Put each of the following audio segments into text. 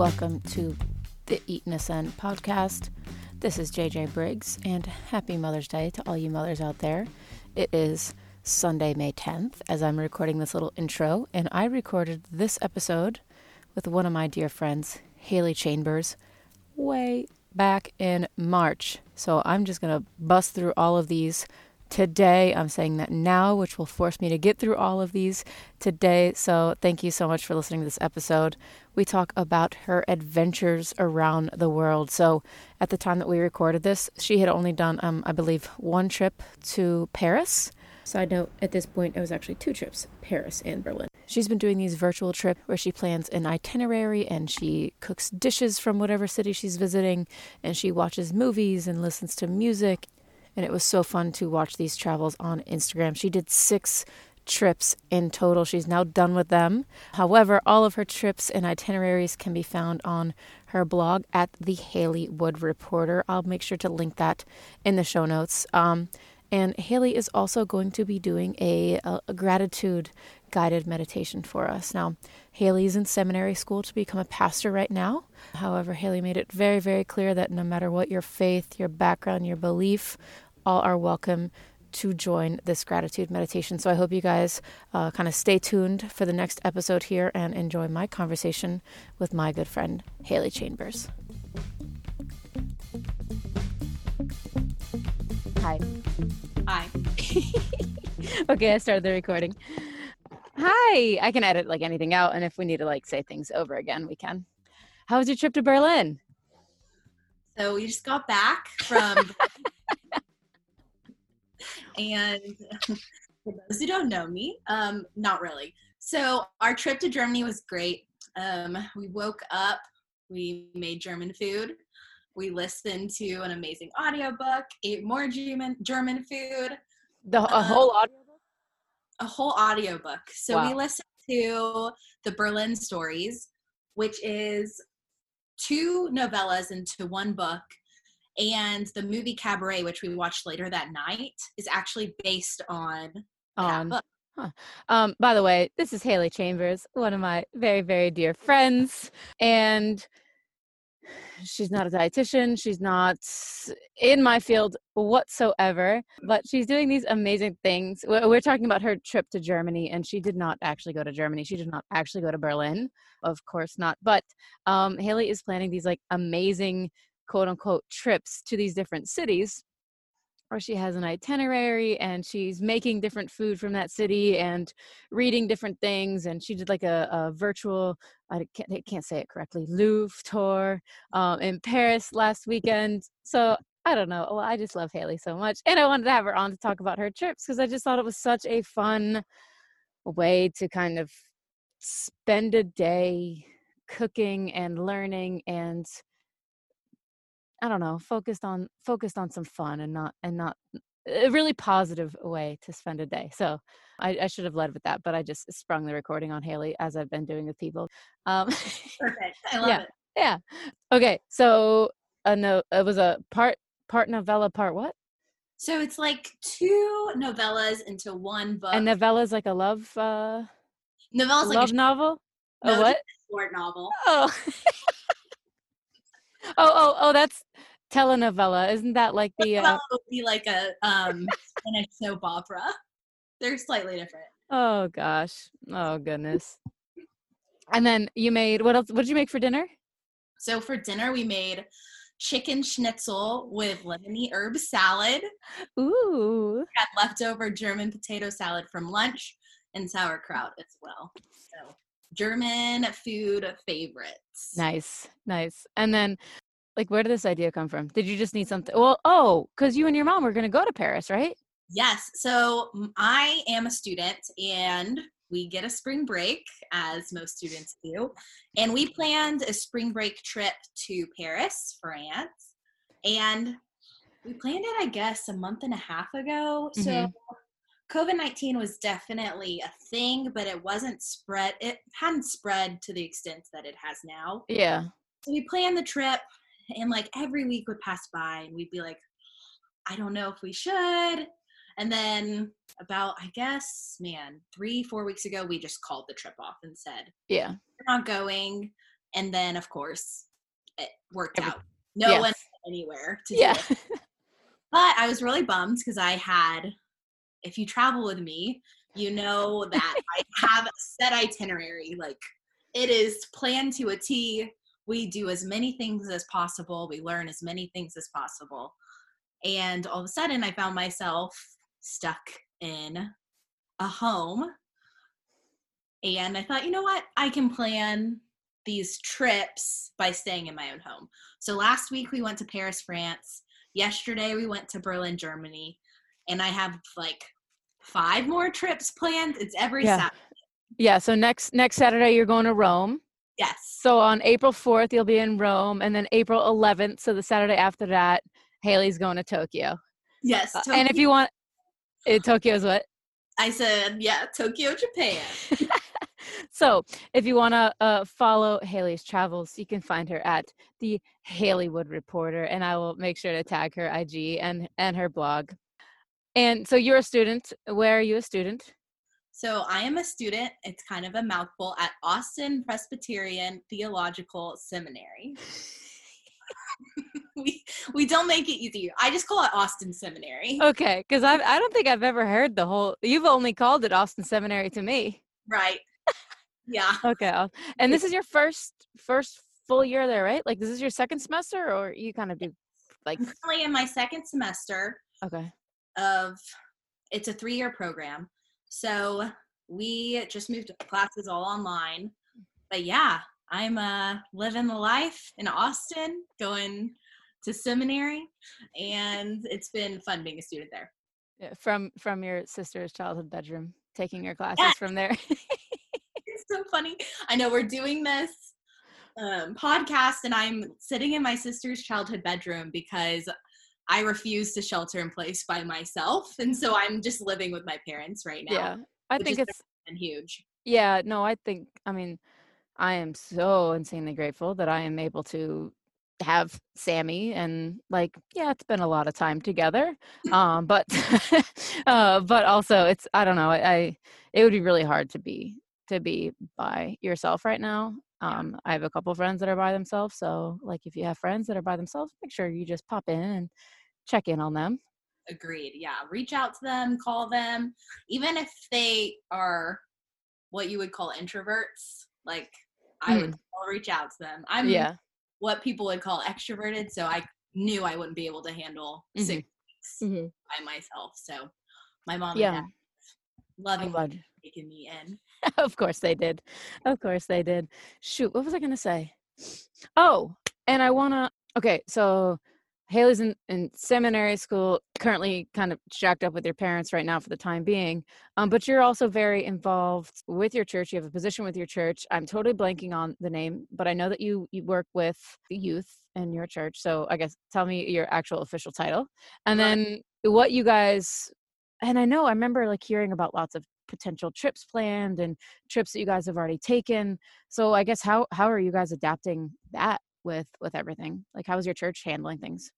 Welcome to the Eat and Ascend podcast. This is JJ Briggs, and happy Mother's Day to all you mothers out there. It is Sunday, May 10th, as I'm recording this little intro, and I recorded this episode with one of my dear friends, Haley Chambers, way back in March. So I'm just going to bust through all of these today. I'm saying that now, which will force me to get through all of these today. So thank you so much for listening to this episode. We talk about her adventures around the world. So at the time that we recorded this, she had only done, I believe, one trip to Paris. Side note, at this point, it was actually two trips, Paris and Berlin. She's been doing these virtual trips where she plans an itinerary and she cooks dishes from whatever city she's visiting, and she watches movies and listens to music. And it was so fun to watch these travels on Instagram. She did 6 trips in total. She's now done with them. However, all of her trips and itineraries can be found on her blog at the Haleywood Reporter. I'll make sure to link that in the show notes. And Haley is also going to be doing a gratitude guided meditation for us. Now, Haley's in seminary school to become a pastor right now. However, Haley made it very, very clear that no matter what your faith, your background, your belief, all are welcome to join this gratitude meditation. So I hope you guys kind of stay tuned for the next episode here and enjoy my conversation with my good friend, Haley Chambers. Hi. Okay, I started the recording. Hi. I can edit like anything out, and if we need to like say things over again, we can. How was your trip to Berlin? So we just got back from and for those who don't know me, not really. So our trip to Germany was great. We woke up, we made German food. We listened to an amazing audiobook, ate more German food. A whole audiobook. So wow. We listened to the Berlin Stories, which is 2 novellas into 1 book. And the movie Cabaret, which we watched later that night, is actually based on that book. Huh. By the way, this is Haley Chambers, one of my very, very dear friends. And she's not a dietitian. She's not in my field whatsoever, but she's doing these amazing things. We're talking about her trip to Germany, and she did not actually go to Germany. She did not actually go to Berlin. Of course not. But Haley is planning these like amazing quote unquote trips to these different cities where she has an itinerary and she's making different food from that city and reading different things. And she did like a virtual, I can't say it correctly, Louvre tour in Paris last weekend. So I don't know. Well, I just love Haley so much. And I wanted to have her on to talk about her trips because I just thought it was such a fun way to kind of spend a day cooking and learning and I don't know, focused on some fun and not a really positive way to spend a day. So I should have led with that, but I just sprung the recording on Haley as I've been doing with people. Perfect. I love it. Yeah. Okay. So it was a part novella, part what? So it's like 2 novellas into 1 book. And novella's like a love, novella's love like a novel? No, a what? Short novel. Oh, Oh, that's telenovela. Isn't that like the... would be like a Spanish soap opera. They're slightly different. Oh, gosh. Oh, goodness. And then you made... What else? What did you make for dinner? So for dinner, we made chicken schnitzel with lemony herb salad. Ooh. We had leftover German potato salad from lunch and sauerkraut as well. So... German food favorites. Nice. And then, like, where did this idea come from? Did you just need something? Well, because you and your mom were going to go to Paris, right? Yes. So I am a student, and we get a spring break, as most students do. And we planned a spring break trip to Paris, France. And we planned it, I guess, a month and a half ago. Mm-hmm. So COVID-19 was definitely a thing, but it wasn't spread. It hadn't spread to the extent that it has now. Yeah. So we planned the trip, and like every week would pass by, and we'd be like, I don't know if we should. And then about, 3-4 weeks ago, we just called the trip off and said, yeah, we're not going. And then, of course, it worked out. No one anywhere to do it. But I was really bummed because I had, if you travel with me, you know that I have a set itinerary. Like, it is planned to a T. We do as many things as possible. We learn as many things as possible. And all of a sudden, I found myself stuck in a home. And I thought, you know what? I can plan these trips by staying in my own home. So last week, we went to Paris, France. Yesterday, we went to Berlin, Germany. And I have like 5 more trips planned. It's every Saturday. Yeah, so next Saturday, you're going to Rome. Yes. So on April 4th, you'll be in Rome. And then April 11th, so the Saturday after that, Haley's going to Tokyo. Yes. Tokyo. And if you want, Tokyo's what? I said, Tokyo, Japan. So if you want to follow Haley's travels, you can find her at the Haleywood Reporter, and I will make sure to tag her IG and her blog. And so you're a student. Where are you a student? So I am a student. It's kind of a mouthful at Austin Presbyterian Theological Seminary. We don't make it easy. I just call it Austin Seminary. Okay, because I don't think I've ever heard the whole. You've only called it Austin Seminary to me. Right. Yeah. Okay. And this is your first full year there, right? Like, this is your second semester, or you kind of do like? I'm currently in my second semester. Okay. It's a 3-year program, so we just moved classes all online. But yeah, I'm living the life in Austin, going to seminary, and it's been fun being a student there. Yeah, from your sister's childhood bedroom, taking your classes from there. It's so funny. I know we're doing this podcast, and I'm sitting in my sister's childhood bedroom because I refuse to shelter in place by myself, and so I'm just living with my parents right now. Yeah, I think it's been huge. Yeah, no, I am so insanely grateful that I am able to have Sammy, and it's been a lot of time together. But also it's, I don't know, it would be really hard to be by yourself right now. I have a couple friends that are by themselves. So like, if you have friends that are by themselves, make sure you just pop in and check in on them. Agreed. Yeah. Reach out to them, call them, even if they are what you would call introverts. Like, I would reach out to them. I'm what people would call extroverted, so I knew I wouldn't be able to handle 6 weeks by myself. So my mom and dad lovingly taking me in. Of course they did. Shoot, what was I going to say? Oh, and I want to – okay, so Haley's in seminary school, currently kind of jacked up with your parents right now for the time being, but you're also very involved with your church. You have a position with your church. I'm totally blanking on the name, but I know that you work with the youth in your church, so I guess tell me your actual official title. And then what you guys – and I remember like hearing about lots of potential trips planned and trips that you guys have already taken. So I guess how are you guys adapting that with everything? Like, how is your church handling things?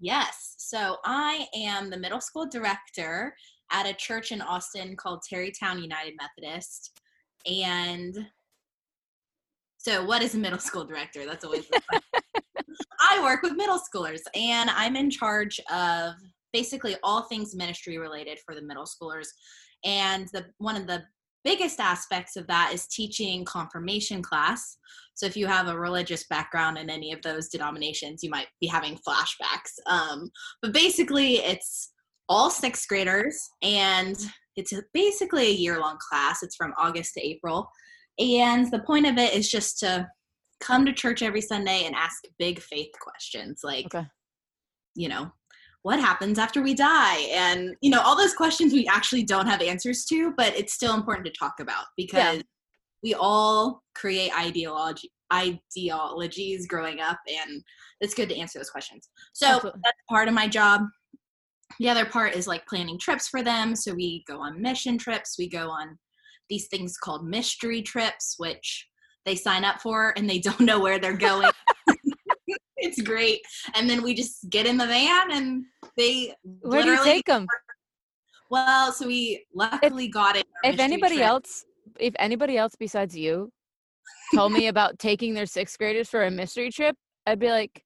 Yes. So I am the middle school director at a church in Austin called Terrytown United Methodist. And so what is a middle school director? That's always the question. I work with middle schoolers, and I'm in charge of basically all things ministry related for the middle schoolers. And one of the biggest aspects of that is teaching confirmation class. So if you have a religious background in any of those denominations, you might be having flashbacks. But basically, it's all 6th graders, and it's basically a year-long class. It's from August to April. And the point of it is just to come to church every Sunday and ask big faith questions like, what happens after we die? And, all those questions we actually don't have answers to, but it's still important to talk about because we all create ideologies growing up, and it's good to answer those questions. So that's part of my job. The other part is like planning trips for them. So we go on mission trips. We go on these things called mystery trips, which they sign up for and they don't know where they're going. It's great. And then we just get in the van and they Where do you take them? Well, so we luckily got it. If anybody else besides you told me about taking their sixth graders for a mystery trip, I'd be like,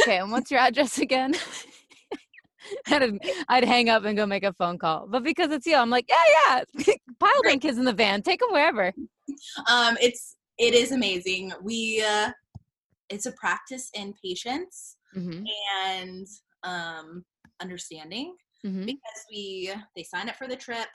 okay, and what's your address again? I'd hang up and go make a phone call. But because it's you, I'm like, yeah, pile them kids in the van, take them wherever. It is amazing. It's a practice in patience and understanding because they sign up for the trip.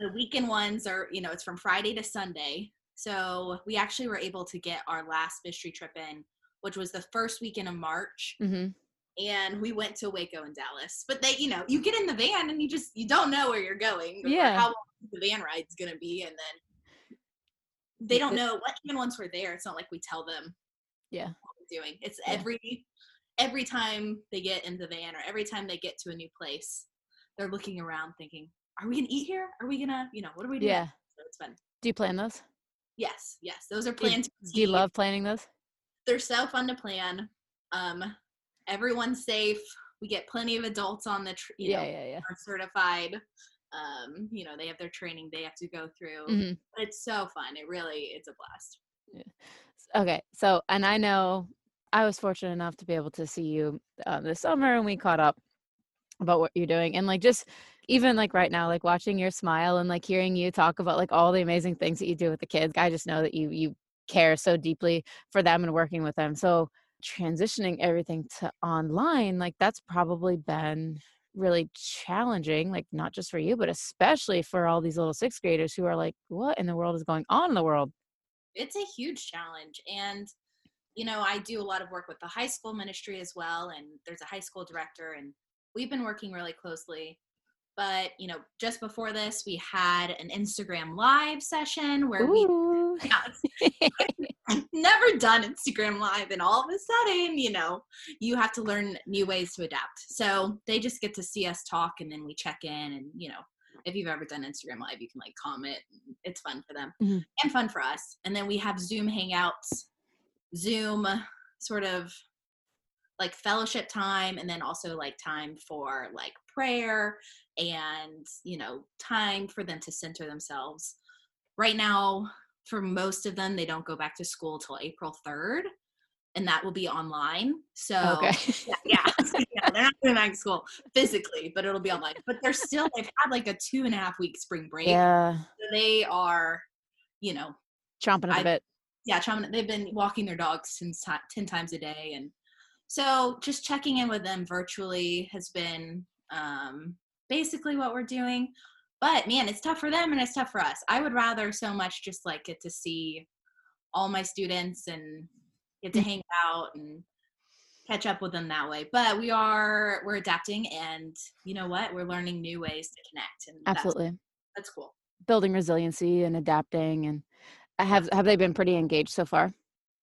The weekend ones are, it's from Friday to Sunday. So we actually were able to get our last mystery trip in, which was the first weekend of March. And we went to Waco and Dallas. But they, you get in the van and you don't know where you're going. Yeah. Or how long the van ride's going to be. And then they don't know what even once we're there. It's not like we tell them what we're doing. It's every time they get in the van or every time they get to a new place, they're looking around thinking, are we going to eat here? Are we going to, what are we doing? Yeah. So it's fun. Do you plan those? Yes. Those are plans. Do you love planning those? They're so fun to plan. Everyone's safe. We get plenty of adults on the are certified. They have their training they have to go through. But it's so fun. It's a blast. Yeah. Okay. So, and I know I was fortunate enough to be able to see you this summer, and we caught up about what you're doing, and just even right now, watching your smile and hearing you talk about all the amazing things that you do with the kids. I just know that you care so deeply for them and working with them. So transitioning everything to online, that's probably been really challenging, not just for you, but especially for all these little sixth graders who are what in the world is going on in the world? It's a huge challenge. And, I do a lot of work with the high school ministry as well. And there's a high school director, and we've been working really closely. But, just before this, we had an Instagram live session where I've never done Instagram live, and all of a sudden, you have to learn new ways to adapt. So they just get to see us talk, and then we check in, and, if you've ever done Instagram live, you can comment. It's fun for them and fun for us. And then we have Zoom hangouts, Zoom sort of fellowship time, and then also time for prayer and, time for them to center themselves. Right now, for most of them, they don't go back to school till April 3rd, and that will be online. So they're not going back to school physically, but it'll be online. But they're still, they've had a 2.5-week spring break. Yeah. So they are, chomping at a bit. Yeah. Chomping. They've been walking their dogs since 10 times a day. And so just checking in with them virtually has been basically what we're doing. But man, it's tough for them and it's tough for us. I would rather so much just get to see all my students and get to hang out and catch up with them that way. But we're adapting, and you know what? We're learning new ways to connect. And absolutely. That's cool. Building resiliency and adapting. And have they been pretty engaged so far?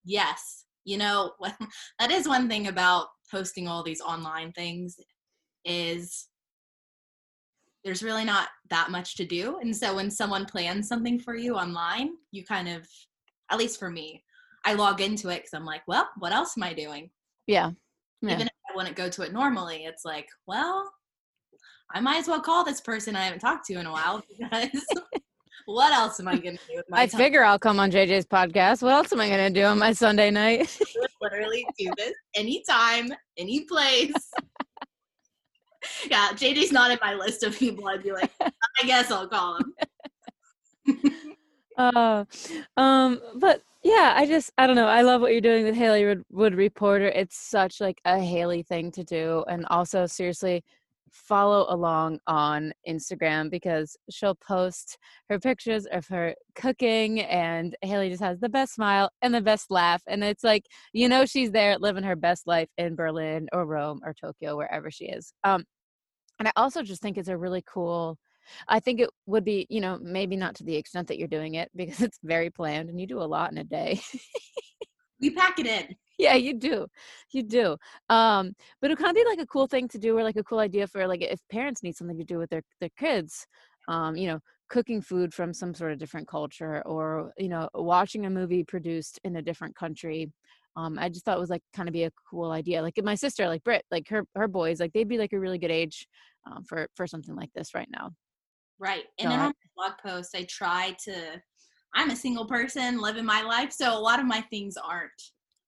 Yes. That is one thing about hosting all these online things is there's really not that much to do. And so when someone plans something for you online, you kind of, at least for me, I log into it because I'm like, well, what else am I doing? Yeah. Even if I wouldn't go to it normally, it's like, well, I might as well call this person I haven't talked to in a while because what else am I going to do with my time? I figure I'll come on JJ's podcast. What else am I going to do on my Sunday night? I would literally do this anytime, any place. Yeah, JJ's not in my list of people. I'd be like, I guess I'll call him. But yeah, I don't know. I love what you're doing with Haleywood Reporter. It's such a Haley thing to do. And also seriously follow along on Instagram because she'll post her pictures of her cooking, and Haley just has the best smile and the best laugh. And it's she's there living her best life in Berlin or Rome or Tokyo, wherever she is. And I also just think it's a really cool, I think it would be, maybe not to the extent that you're doing it because it's very planned and you do a lot in a day. We pack it in. Yeah, you do. But it would kind of be a cool thing to do or a cool idea for if parents need something to do with their kids, cooking food from some sort of different culture or, watching a movie produced in a different country. I just thought it was kind of be a cool idea. If my sister, Britt, her boys, they'd be a really good age for something like this right now. Right. And then on my blog post, I try to, I'm a single person living my life, so a lot of my things aren't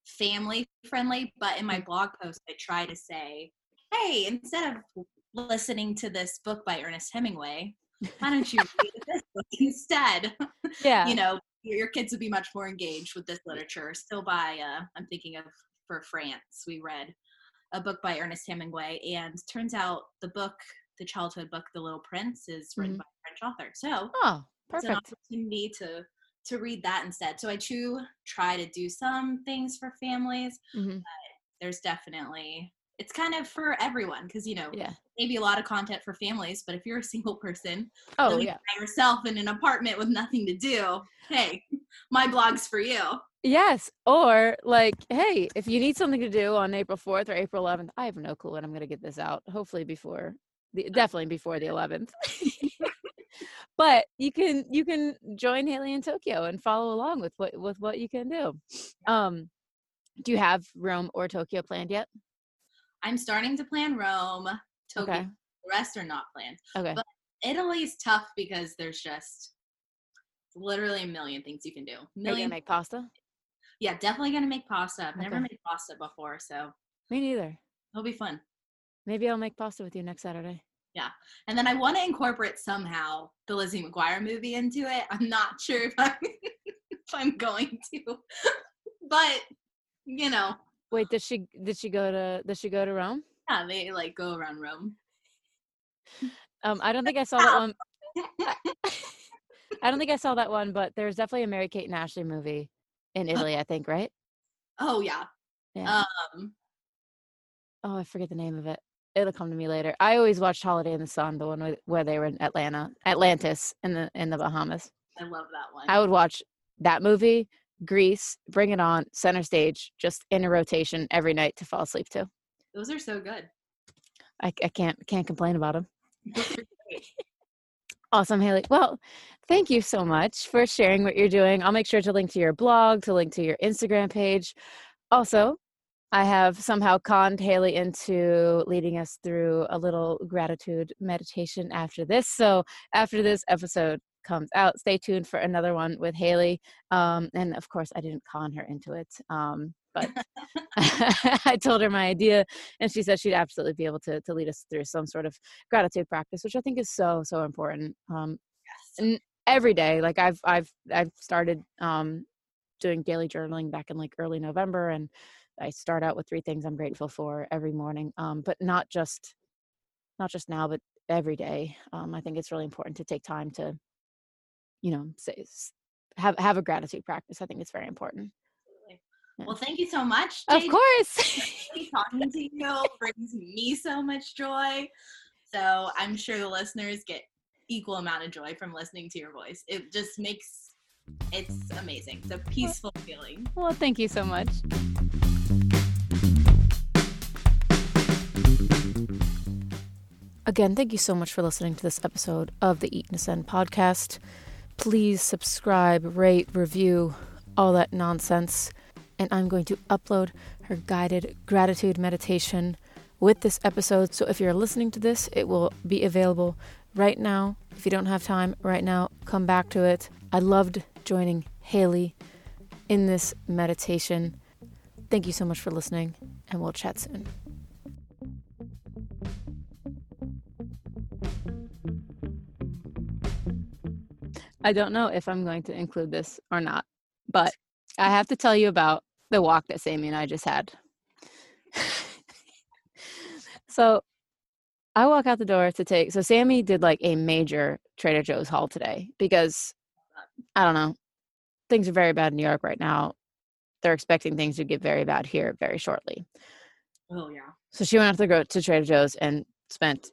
family friendly, but in my blog post, I try to say, hey, instead of listening to this book by Ernest Hemingway, why don't you read this book instead? Yeah. You know, your kids would be much more engaged with this literature. Still by, I'm thinking of for France, we read a book by Ernest Hemingway, and turns out the book, the childhood book, The Little Prince, is written by a French author. So it's an opportunity to read that instead. So I do try to do some things for families, but there's definitely, it's kind of for everyone, because, you know, maybe a lot of content for families, but if you're a single person by yourself in an apartment with nothing to do, hey, my blog's for you. Yes. Or like, hey, if you need something to do on April 4th or April 11th, I have no clue when I'm going to get this out. Hopefully before definitely before the 11th. But you can join Haley in Tokyo and follow along with what you can do. Do you have Rome or Tokyo planned yet? I'm starting to plan Rome. Tokyo, the rest are not planned. Okay. But Italy's tough because there's just literally a million things you can do. Are you going to make pasta? Yeah, definitely going to make pasta. I've never made pasta before, so. Me neither. It'll be fun. Maybe I'll make pasta with you next Saturday. Yeah. And then I want to incorporate somehow the Lizzie McGuire movie into it. I'm not sure if I'm going to, but you know. Wait, does she go to Rome? Yeah, they like go around Rome. I don't think I saw that one. I don't think I saw that one, but there's definitely a Mary Kate and Ashley movie in Italy, I think, right? Oh yeah. Oh, I forget the name of it. It'll come to me later. I always watched Holiday in the Sun, the one where they were in Atlantis in the Bahamas. I love that one. I would watch that movie, Grease, Bring It On, Center Stage, just in a rotation every night to fall asleep to. Those are so good. I can't complain about them. Awesome, Haley. Well, thank you so much for sharing what you're doing. I'll make sure to link to your blog, to link to your Instagram page. Also, I have somehow conned Haley into leading us through a little gratitude meditation after this. So after this episode comes out, stay tuned for another one with Haley. And of course, I didn't con her into it, but I told her my idea, and she said she'd absolutely be able to lead us through some sort of gratitude practice, which I think is so, so important. And every day, like I've started doing daily journaling back in like early November, and I start out with 3 things I'm grateful for every morning, but not just now, but every day. I think it's really important to take time to, you know, have a gratitude practice. I think it's very important. Absolutely. Yeah. Well, thank you so much. Of course. Talking to you brings me so much joy. So I'm sure the listeners get equal amount of joy from listening to your voice. It just makes, it's amazing. It's a peaceful feeling. Well, thank you so much. Again, thank you so much for listening to this episode of the Eat and Ascend podcast. Please subscribe, rate, review, all that nonsense. And I'm going to upload her guided gratitude meditation with this episode. So if you're listening to this, it will be available right now. If you don't have time right now, come back to it. I loved joining Haley in this meditation. Thank you so much for listening, and we'll chat soon. I don't know if I'm going to include this or not, but I have to tell you about the walk that Sammy and I just had. So I walk out the door to take, so Sammy did like a major Trader Joe's haul today because, I don't know, things are very bad in New York right now. They're expecting things to get very bad here very shortly. Oh, yeah. So she went out to go to Trader Joe's and spent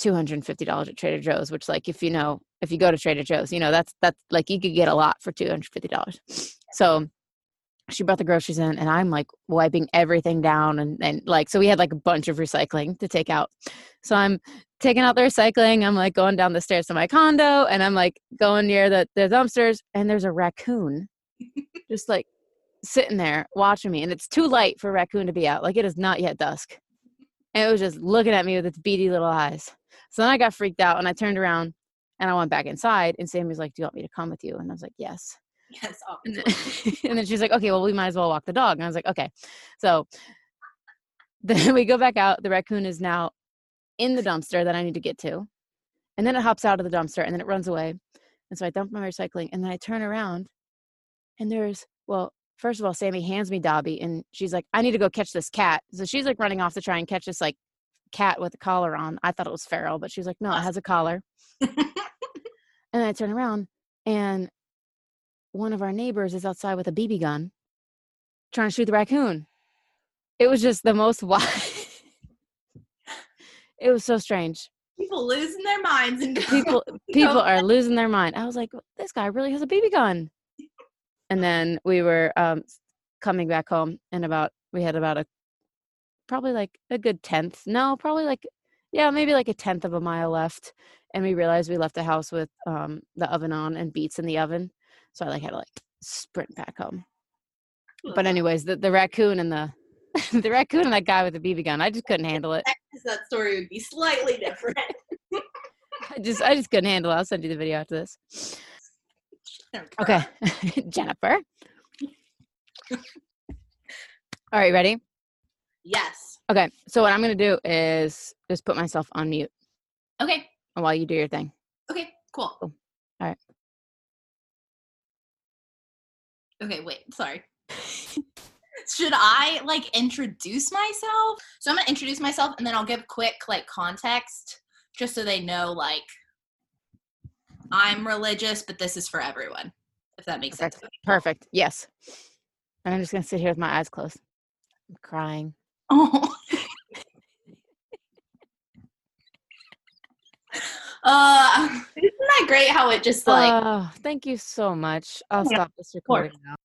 $250 at Trader Joe's, which, like, if you go to Trader Joe's, you know, that's like, you could get a lot for $250. So she brought the groceries in, and I'm like wiping everything down. And like, so we had like a bunch of recycling to take out. So I'm taking out the recycling. I'm like going down the stairs to my condo, and I'm like going near the dumpsters, and there's a raccoon just like sitting there watching me. And it's too light for a raccoon to be out. Like, it is not yet dusk. And it was just looking at me with its beady little eyes. So then I got freaked out, and I turned around, And I went back inside, and Sammy's like, do you want me to come with you? And I was like, yes. Yes. And then she's like, okay, well, we might as well walk the dog. And I was like, okay. So then we go back out. The raccoon is now in the dumpster that I need to get to. And then it hops out of the dumpster, and then it runs away. And so I dump my recycling, and then I turn around, and there's, well, first of all, Sammy hands me Dobby, and she's like, I need to go catch this cat. So she's like running off to try and catch this like cat with a collar on. I thought it was feral, but she's like, no, it has a collar. And I turn around, and one of our neighbors is outside with a BB gun trying to shoot the raccoon. It was just the most wild. It was so strange. People losing their minds. And people are losing their mind. I was like, this guy really has a BB gun. And then we were coming back home, and we had probably like a tenth of a mile left. And we realized we left the house with the oven on and beets in the oven. So I had to sprint back home. Cool. But anyways, the raccoon and the the raccoon and that guy with the BB gun, I just couldn't handle it. That story would be slightly different. I just couldn't handle it. I'll send you the video after this. Jennifer. Okay. Jennifer. All right, ready? Yes. Okay. So what I'm going to do is just put myself on mute. Okay. While you do your thing. Okay, cool. All right. Okay, wait. Sorry. Should I introduce myself? So I'm going to introduce myself, and then I'll give quick context just so they know I'm religious, but this is for everyone, if that makes sense. Perfect. Yes. And I'm just going to sit here with my eyes closed. I'm crying. Oh. Isn't that great how it just Oh, thank you so much. I'll stop this recording now.